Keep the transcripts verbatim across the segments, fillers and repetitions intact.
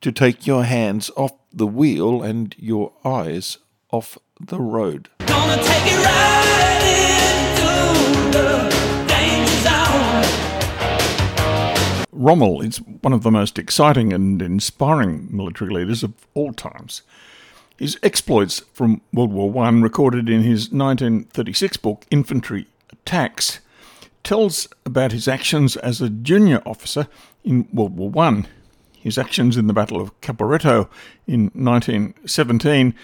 to take your hands off the wheel and your eyes off the road. Gonna take it right into the danger zone. Rommel is one of the most exciting and inspiring military leaders of all times. His exploits from World War One, recorded in his nineteen thirty-six book Infantry Attacks, tells about his actions as a junior officer in World War One, his actions in the Battle of Caporetto in nineteen seventeen,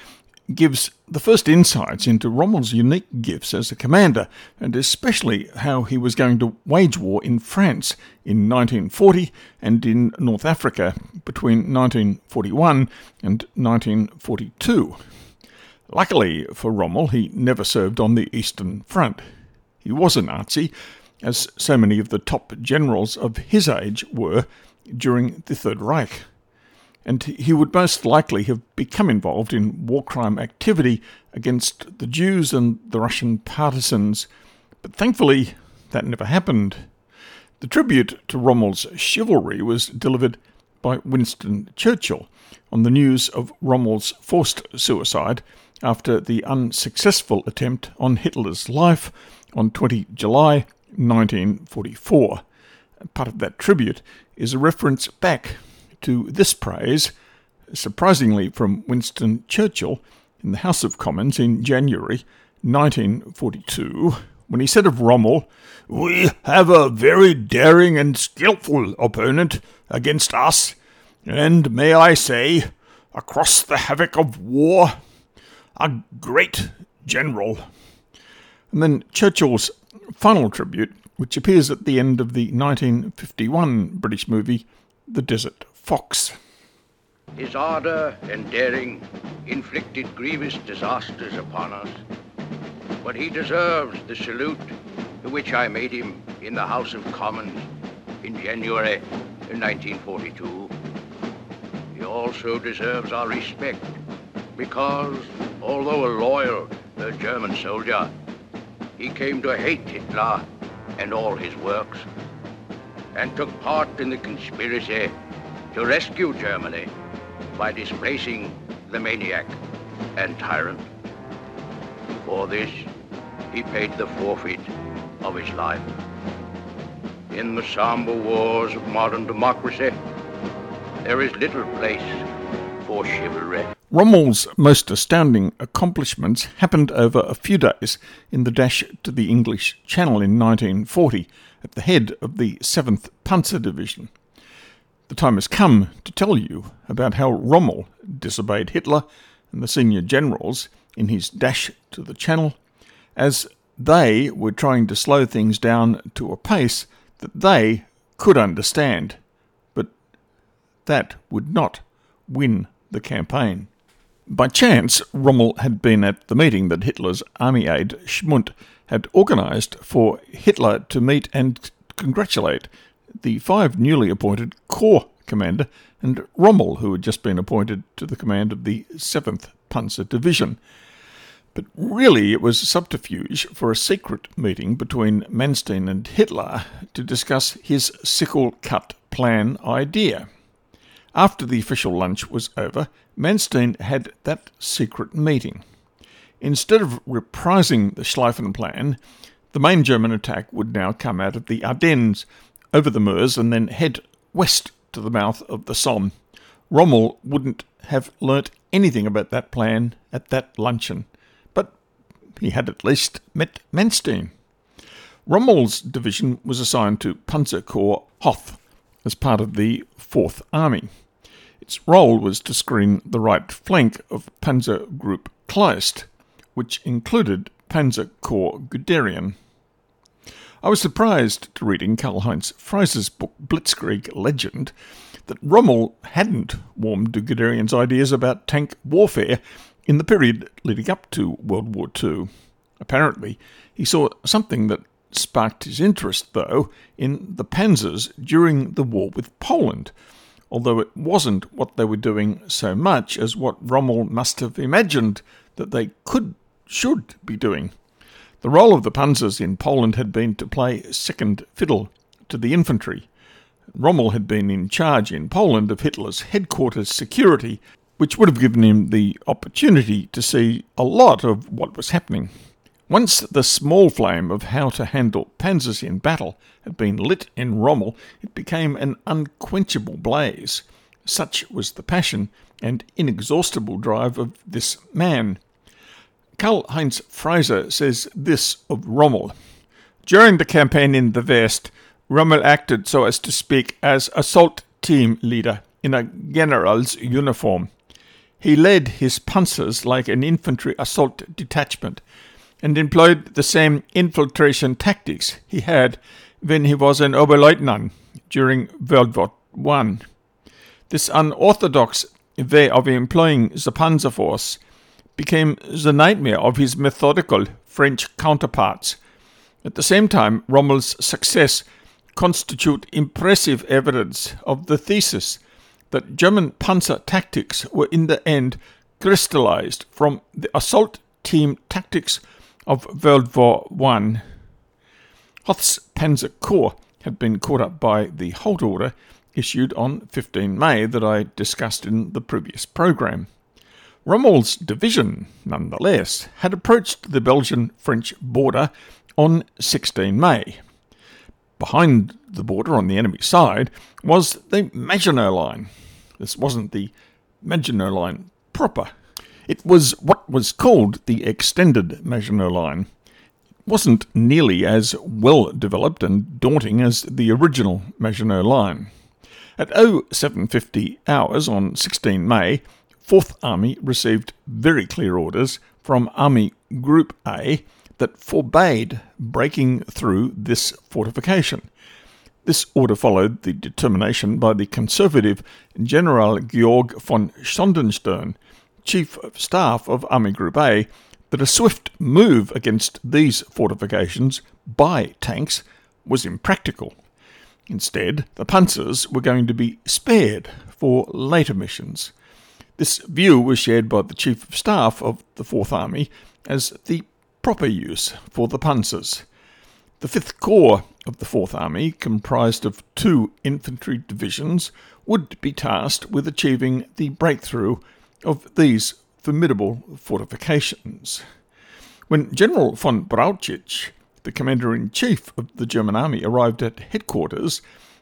gives the first insights into Rommel's unique gifts as a commander, and especially how he was going to wage war in France in nineteen forty and in North Africa between nineteen forty-one and nineteen forty-two. Luckily for Rommel, he never served on the Eastern Front. He was a Nazi, as so many of the top generals of his age were during the Third Reich, and he would most likely have become involved in war crime activity against the Jews and the Russian partisans, but thankfully that never happened. The tribute to Rommel's chivalry was delivered by Winston Churchill on the news of Rommel's forced suicide after the unsuccessful attempt on Hitler's life on the twentieth of July nineteen forty-four. Part of that tribute is a reference back to this praise, surprisingly from Winston Churchill in the House of Commons in January nineteen forty-two, when he said of Rommel, "We have a very daring and skilful opponent against us, and may I say, across the havoc of war, a great general." And then Churchill's final tribute, which appears at the end of the nineteen fifty-one British movie, The Desert Fox. His ardour and daring inflicted grievous disasters upon us, but he deserves the salute which I made him in the House of Commons in January nineteen forty-two. He also deserves our respect because, although a loyal uh, German soldier, he came to hate Hitler and all his works, and took part in the conspiracy to rescue Germany by displacing the maniac and tyrant. For this, he paid the forfeit of his life. In the somber wars of modern democracy, there is little place for chivalry. Rommel's most astounding accomplishments happened over a few days in the dash to the English Channel in nineteen forty at the head of the seventh Panzer Division. The time has come to tell you about how Rommel disobeyed Hitler and the senior generals in his dash to the Channel, as they were trying to slow things down to a pace that they could understand, but that would not win the campaign. By chance, Rommel had been at the meeting that Hitler's army aide, Schmunt, had organised for Hitler to meet and congratulate the five newly appointed Corps commander and Rommel, who had just been appointed to the command of the seventh Panzer Division. But really it was a subterfuge for a secret meeting between Manstein and Hitler to discuss his sickle-cut plan idea. After the official lunch was over, Manstein had that secret meeting. Instead of reprising the Schleifen plan, the main German attack would now come out of the Ardennes, over the Meuse, and then head west to the mouth of the Somme. Rommel wouldn't have learnt anything about that plan at that luncheon, but he had at least met Manstein. Rommel's division was assigned to Panzer Corps Hoth as part of the Fourth Army. Its role was to screen the right flank of Panzer Group Kleist, which included Panzer Corps Guderian. I was surprised to read in Karl-Heinz Frieser's book Blitzkrieg Legend that Rommel hadn't warmed to Guderian's ideas about tank warfare in the period leading up to World War Two. Apparently, he saw something that sparked his interest, though, in the panzers during the war with Poland, although it wasn't what they were doing so much as what Rommel must have imagined that they could, should be doing. The role of the panzers in Poland had been to play second fiddle to the infantry. Rommel had been in charge in Poland of Hitler's headquarters security, which would have given him the opportunity to see a lot of what was happening. Once the small flame of how to handle panzers in battle had been lit in Rommel, it became an unquenchable blaze. Such was the passion and inexhaustible drive of this man. Karl-Heinz Frieser says this of Rommel: "During the campaign in the West, Rommel acted, so as to speak, as assault team leader in a general's uniform. He led his panzers like an infantry assault detachment, and employed the same infiltration tactics he had when he was an Oberleutnant during World War One. This unorthodox way of employing the panzer force became the nightmare of his methodical French counterparts. At the same time, Rommel's success constitute impressive evidence of the thesis that German panzer tactics were in the end crystallized from the assault team tactics of World War One." Hoth's Panzer Corps had been caught up by the Holt Order issued on the fifteenth of May that I discussed in the previous programme. Rommel's division, nonetheless, had approached the Belgian-French border on the sixteenth of May. Behind the border on the enemy side was the Maginot Line. This wasn't the Maginot Line proper. It was what was called the extended Maginot Line. It wasn't nearly as well developed and daunting as the original Maginot Line. At oh seven fifty hours on the sixteenth of May, Fourth Army received very clear orders from Army Group A that forbade breaking through this fortification. This order followed the determination by the conservative General Georg von Sodenstern, Chief of Staff of Army Group A, that a swift move against these fortifications by tanks was impractical. Instead, the panzers were going to be spared for later missions. This view was shared by the Chief of Staff of the Fourth Army as the proper use for the panzers. The Fifth Corps of the Fourth Army, comprised of two infantry divisions, would be tasked with achieving the breakthrough of these formidable fortifications. When General von Brauchitsch, the Commander-in-Chief of the German Army, arrived at headquarters,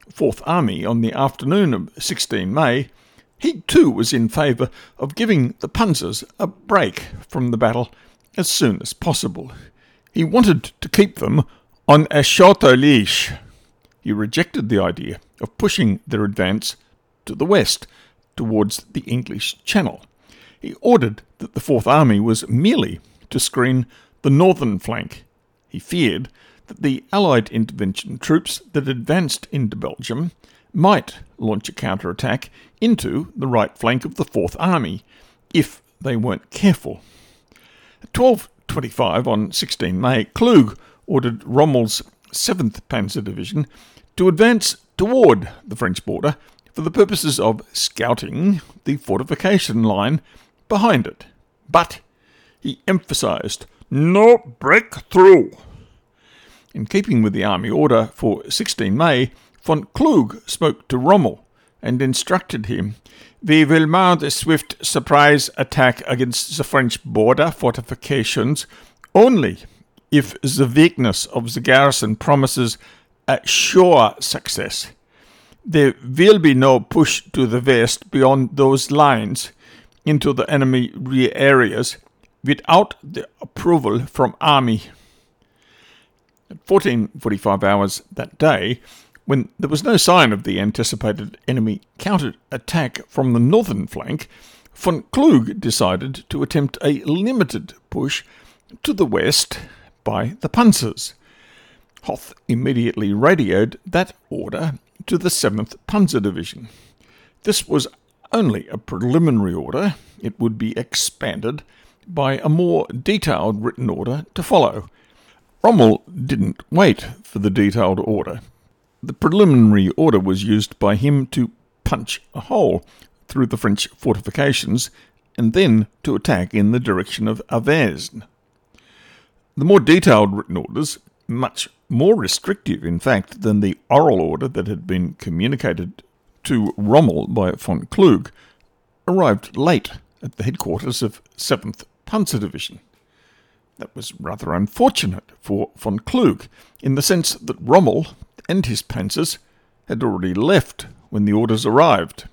Fourth Army, on the afternoon of the sixteenth of May, he too was in favour of giving the panzers a break from the battle as soon as possible. He wanted to keep them on a shorter leash. He rejected the idea of pushing their advance to the west, towards the English Channel. He ordered that the Fourth Army was merely to screen the northern flank. He feared that the Allied intervention troops that advanced into Belgium might launch a counterattack into the right flank of the Fourth Army if they weren't careful. At twelve twenty-five on the sixteenth of May, Kluge ordered Rommel's seventh Panzer Division to advance toward the French border for the purposes of scouting the fortification line behind it. But he emphasised no breakthrough. In keeping with the army order for the sixteenth of May, von Kluge spoke to Rommel and instructed him, "We will mount a swift surprise attack against the French border fortifications only if the weakness of the garrison promises a sure success. There will be no push to the west beyond those lines into the enemy rear areas without the approval from Army." At fourteen forty-five hours that day, when there was no sign of the anticipated enemy counter-attack from the northern flank, von Kluge decided to attempt a limited push to the west by the panzers. Hoth immediately radioed that order to the seventh Panzer Division. This was only a preliminary order. It would be expanded by a more detailed written order to follow. Rommel didn't wait for the detailed order. The preliminary order was used by him to punch a hole through the French fortifications and then to attack in the direction of Avesnes. The more detailed written orders, much more restrictive in fact than the oral order that had been communicated to Rommel by von Kluge, arrived late at the headquarters of seventh Panzer Division. That was rather unfortunate for von Kluge, in the sense that Rommel and his panzers had already left when the orders arrived.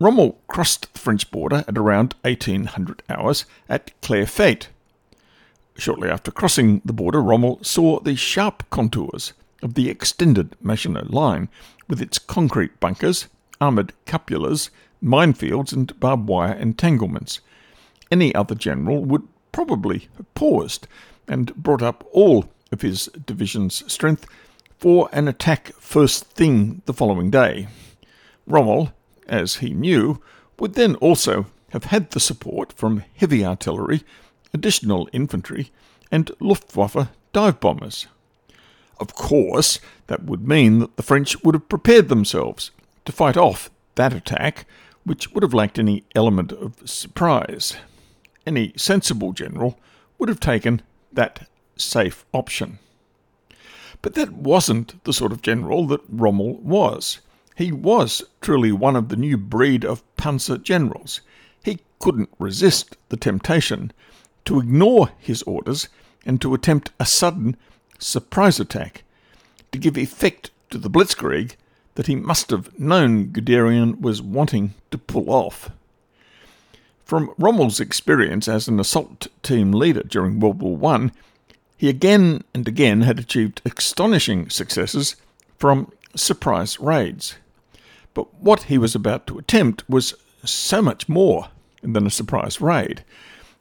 Rommel crossed the French border at around eighteen hundred hours at Clairfait. Shortly after crossing the border, Rommel saw the sharp contours of the extended Maginot Line, with its concrete bunkers, armoured cupolas, minefields and barbed wire entanglements. Any other general would probably have paused and brought up all of his division's strength for an attack first thing the following day. Rommel, as he knew, would then also have had the support from heavy artillery, additional infantry, and Luftwaffe dive bombers. Of course, that would mean that the French would have prepared themselves to fight off that attack, which would have lacked any element of surprise. Any sensible general would have taken that safe option. But that wasn't the sort of general that Rommel was. He was truly one of the new breed of panzer generals. He couldn't resist the temptation to ignore his orders and to attempt a sudden surprise attack, to give effect to the blitzkrieg that he must have known Guderian was wanting to pull off. From Rommel's experience as an assault team leader during World War One, he again and again had achieved astonishing successes from surprise raids. But what he was about to attempt was so much more than a surprise raid.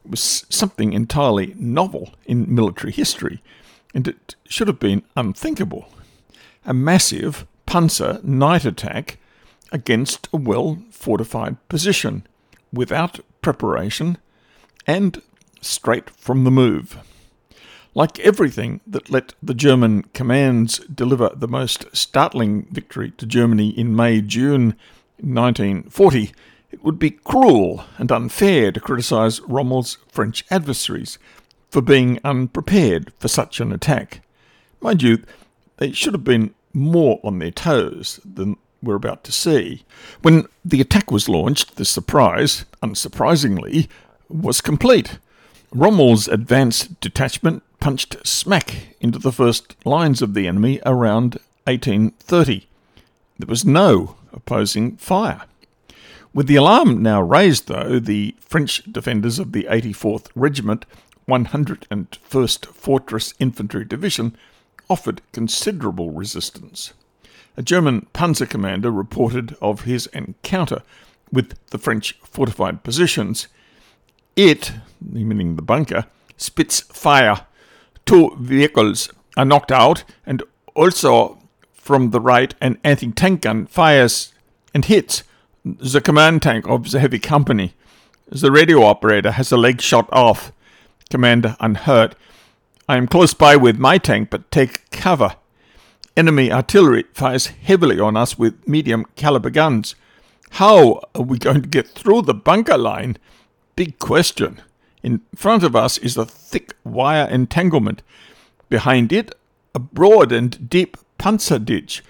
It was something entirely novel in military history, and it should have been unthinkable. A massive panzer night attack against a well-fortified position, without preparation, and straight from the move. Like everything that let the German commands deliver the most startling victory to Germany in May-June nineteen forty, it would be cruel and unfair to criticise Rommel's French adversaries for being unprepared for such an attack. Mind you, they should have been more on their toes than we're about to see. When the attack was launched, the surprise, unsurprisingly, was complete. Rommel's advanced detachment punched smack into the first lines of the enemy around eighteen thirty. There was no opposing fire. With the alarm now raised, though, the French defenders of the eighty-fourth Regiment, one hundred first Fortress Infantry Division, offered considerable resistance. A German panzer commander reported of his encounter with the French fortified positions. It, meaning the bunker, spits fire. Two vehicles are knocked out, and also from the right an anti-tank gun fires and hits the command tank of the heavy company. The radio operator has a leg shot off. Commander unhurt. I am close by with my tank, but take cover. Enemy artillery fires heavily on us with medium-caliber guns. How are we going to get through the bunker line? Big question. In front of us is a thick wire entanglement. Behind it, a broad and deep panzer ditch.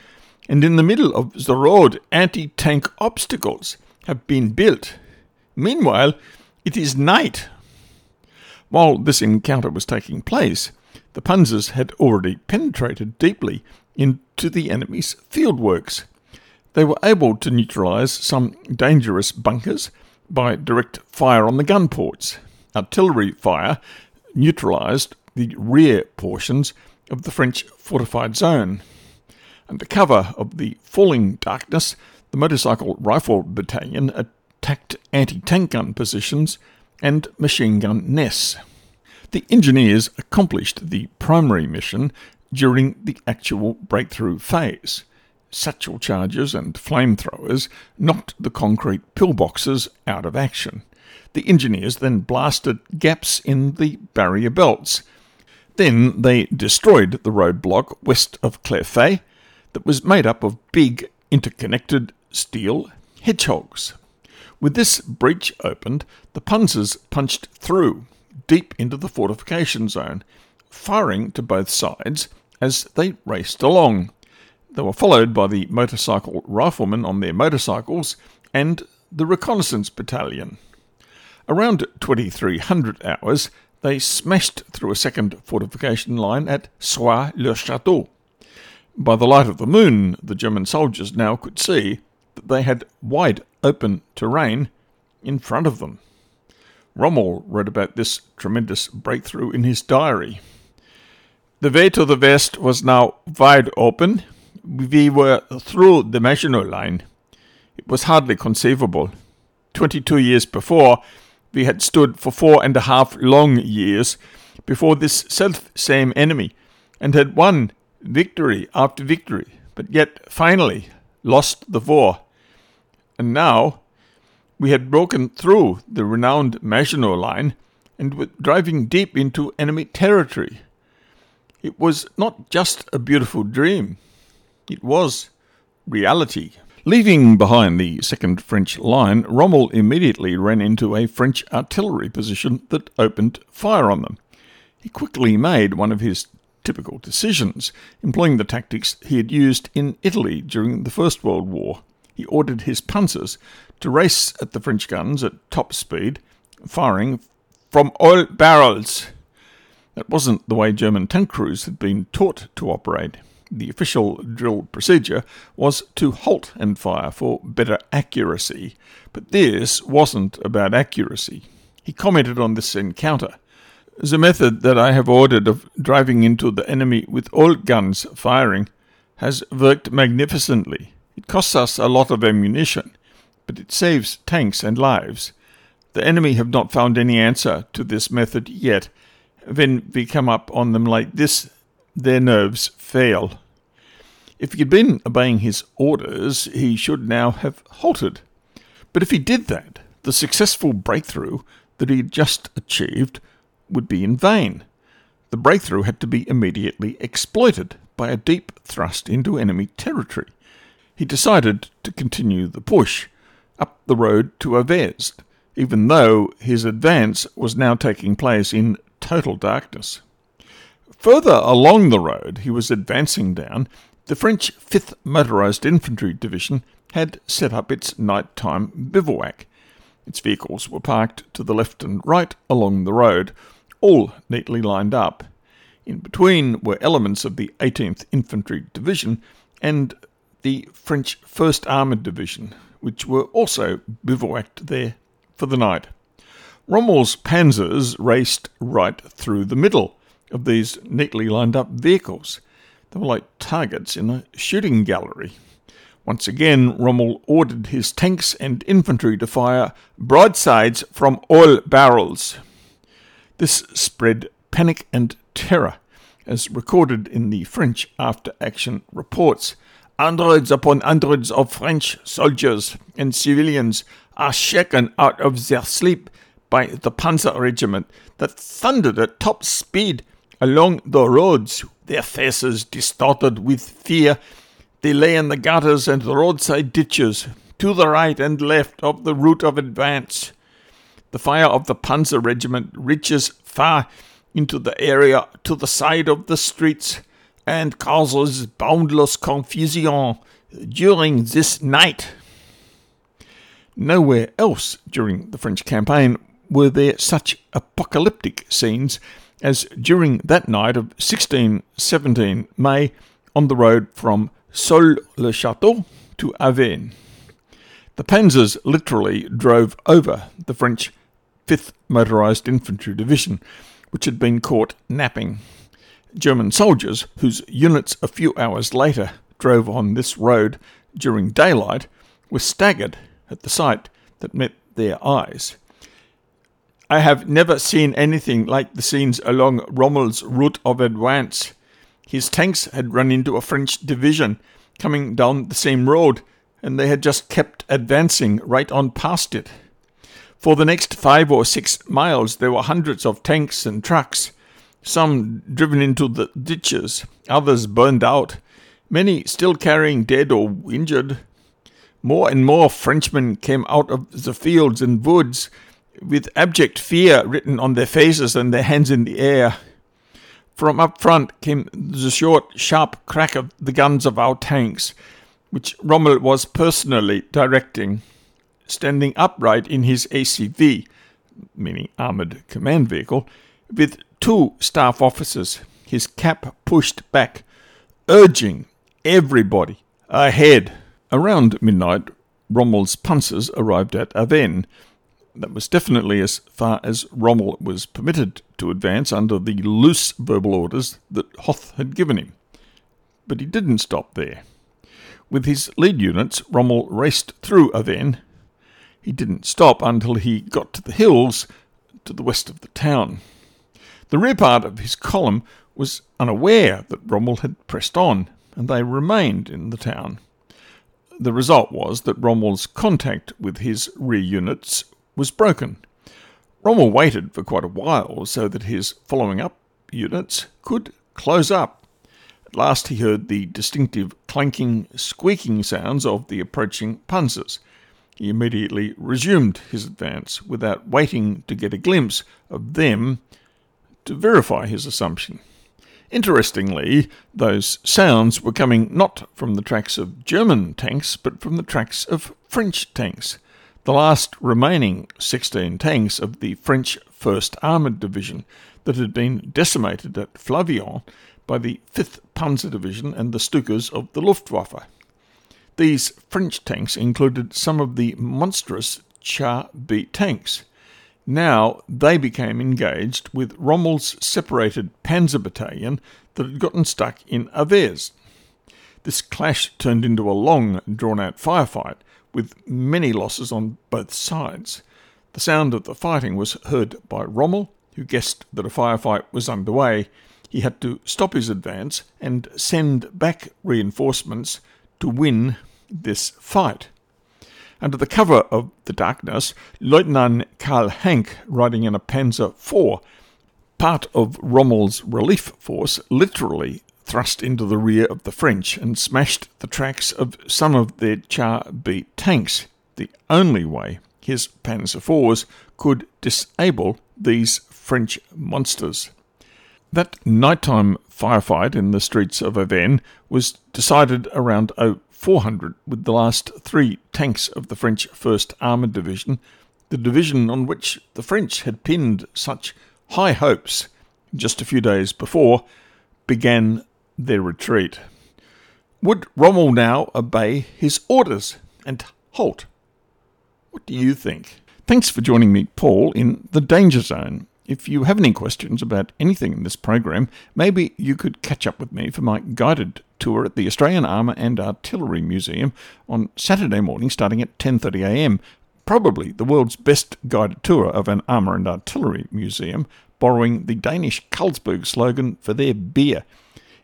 And in the middle of the road, anti-tank obstacles have been built. Meanwhile, it is night. While this encounter was taking place, the panzers had already penetrated deeply into the enemy's fieldworks. They were able to neutralise some dangerous bunkers by direct fire on the gun ports. Artillery fire neutralised the rear portions of the French fortified zone. Under cover of the falling darkness, the motorcycle rifle battalion attacked anti-tank gun positions and machine gun nests. The engineers accomplished the primary mission during the actual breakthrough phase. satchel chargers and flamethrowers knocked the concrete pillboxes out of action. The engineers then blasted gaps in the barrier belts. Then they destroyed the roadblock west of Clairfait that was made up of big interconnected steel hedgehogs. With this breach opened, the panzers punched through, deep into the fortification zone, firing to both sides as they raced along. They were followed by the motorcycle riflemen on their motorcycles and the reconnaissance battalion. Around twenty-three hundred hours, they smashed through a second fortification line at Sois-le-Château. By the light of the moon, the German soldiers now could see that they had wide open terrain in front of them. Rommel wrote about this tremendous breakthrough in his diary. The way to the west was now wide open. We were through the Maginot Line. It was hardly conceivable. Twenty-two years before, we had stood for four and a half long years before this self-same enemy, and had won victory after victory, but yet finally lost the war. And now we had broken through the renowned Maginot Line and were driving deep into enemy territory. It was not just a beautiful dream. It was reality. Leaving behind the second French line, Rommel immediately ran into a French artillery position that opened fire on them. He quickly made one of his typical decisions, employing the tactics he had used in Italy during the First World War. He ordered his panzers to race at the French guns at top speed, firing from all barrels. That wasn't the way German tank crews had been taught to operate. The official drill procedure was to halt and fire for better accuracy, but this wasn't about accuracy. He commented on this encounter. The method that I have ordered of driving into the enemy with all guns firing has worked magnificently. It costs us a lot of ammunition, but it saves tanks and lives. The enemy have not found any answer to this method yet. When we come up on them like this, their nerves fail. If he had been obeying his orders, he should now have halted. But if he did that, the successful breakthrough that he had just achieved would be in vain. The breakthrough had to be immediately exploited by a deep thrust into enemy territory. He decided to continue the push up the road to Avesnes, even though his advance was now taking place in total darkness. Further along the road he was advancing down, the French fifth Motorised Infantry Division had set up its nighttime bivouac. Its vehicles were parked to the left and right along the road, all neatly lined up. In between were elements of the eighteenth Infantry Division and the French first Armoured Division, which were also bivouacked there for the night. Rommel's panzers raced right through the middle of these neatly lined-up vehicles. They were like targets in a shooting gallery. Once again, Rommel ordered his tanks and infantry to fire broadsides from all barrels. This spread panic and terror, as recorded in the French after-action reports. Hundreds upon hundreds of French soldiers and civilians are shaken out of their sleep by the panzer regiment that thundered at top speed along the roads, their faces distorted with fear. They lay in the gutters and roadside ditches, to the right and left of the route of advance. The fire of the panzer regiment reaches far into the area to the side of the streets, and causes boundless confusion during this night. Nowhere else during the French campaign were there such apocalyptic scenes as during that night of sixteen seventeen May on the road from Sois-le-Château to Avesnes. The panzers literally drove over the French fifth Motorised Infantry Division, which had been caught napping. German soldiers, whose units a few hours later drove on this road during daylight, were staggered at the sight that met their eyes. I have never seen anything like the scenes along Rommel's route of advance. His tanks had run into a French division, coming down the same road, and they had just kept advancing right on past it. For the next five or six miles there were hundreds of tanks and trucks, some driven into the ditches, others burned out, many still carrying dead or injured. More and more Frenchmen came out of the fields and woods, with abject fear written on their faces and their hands in the air. From up front came the short, sharp crack of the guns of our tanks, which Rommel was personally directing. Standing upright in his A C V, meaning armoured command vehicle, with two staff officers, his cap pushed back, urging everybody ahead. Around midnight, Rommel's panzers arrived at Avesnes. That was definitely as far as Rommel was permitted to advance under the loose verbal orders that Hoth had given him. But he didn't stop there. With his lead units, Rommel raced through Avesnes. He didn't stop until he got to the hills to the west of the town. The rear part of his column was unaware that Rommel had pressed on, and they remained in the town. The result was that Rommel's contact with his rear units was broken. Rommel waited for quite a while so that his following-up units could close up. At last he heard the distinctive clanking, squeaking sounds of the approaching panzers. He immediately resumed his advance without waiting to get a glimpse of them to verify his assumption. Interestingly, those sounds were coming not from the tracks of German tanks, but from the tracks of French tanks, the last remaining sixteen tanks of the French first Armoured Division that had been decimated at Flavillon by the fifth Panzer Division and the Stukas of the Luftwaffe. These French tanks included some of the monstrous Char B tanks. Now they became engaged with Rommel's separated panzer battalion that had gotten stuck in Avesnes. This clash turned into a long, drawn-out firefight, with many losses on both sides. The sound of the fighting was heard by Rommel, who guessed that a firefight was underway. He had to stop his advance and send back reinforcements to win this fight. Under the cover of the darkness, Lieutenant Karl Hank, riding in a Panzer four, part of Rommel's relief force, literally thrust into the rear of the French and smashed the tracks of some of their Char B tanks, the only way his Panzer fours could disable these French monsters. That nighttime firefight in the streets of Avesnes was decided around oh four hundred with the last three tanks of the French first Armoured Division, the division on which the French had pinned such high hopes just a few days before, began their retreat. Would Rommel now obey his orders and halt? What do you think? Thanks for joining me, Paul, in The Danger Zone. If you have any questions about anything in this program, maybe you could catch up with me for my guided tour at the Australian Armour and Artillery Museum on Saturday morning starting at ten thirty a m, probably the world's best guided tour of an armour and artillery museum, borrowing the Danish Carlsberg slogan for their beer.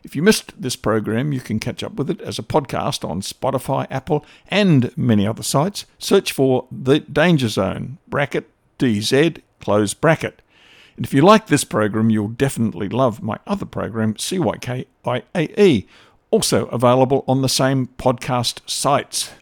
If you missed this program, you can catch up with it as a podcast on Spotify, Apple, and many other sites. Search for The Danger Zone, bracket, D Z, close bracket. And if you like this program, you'll definitely love my other program, C Y K I A E, also available on the same podcast sites.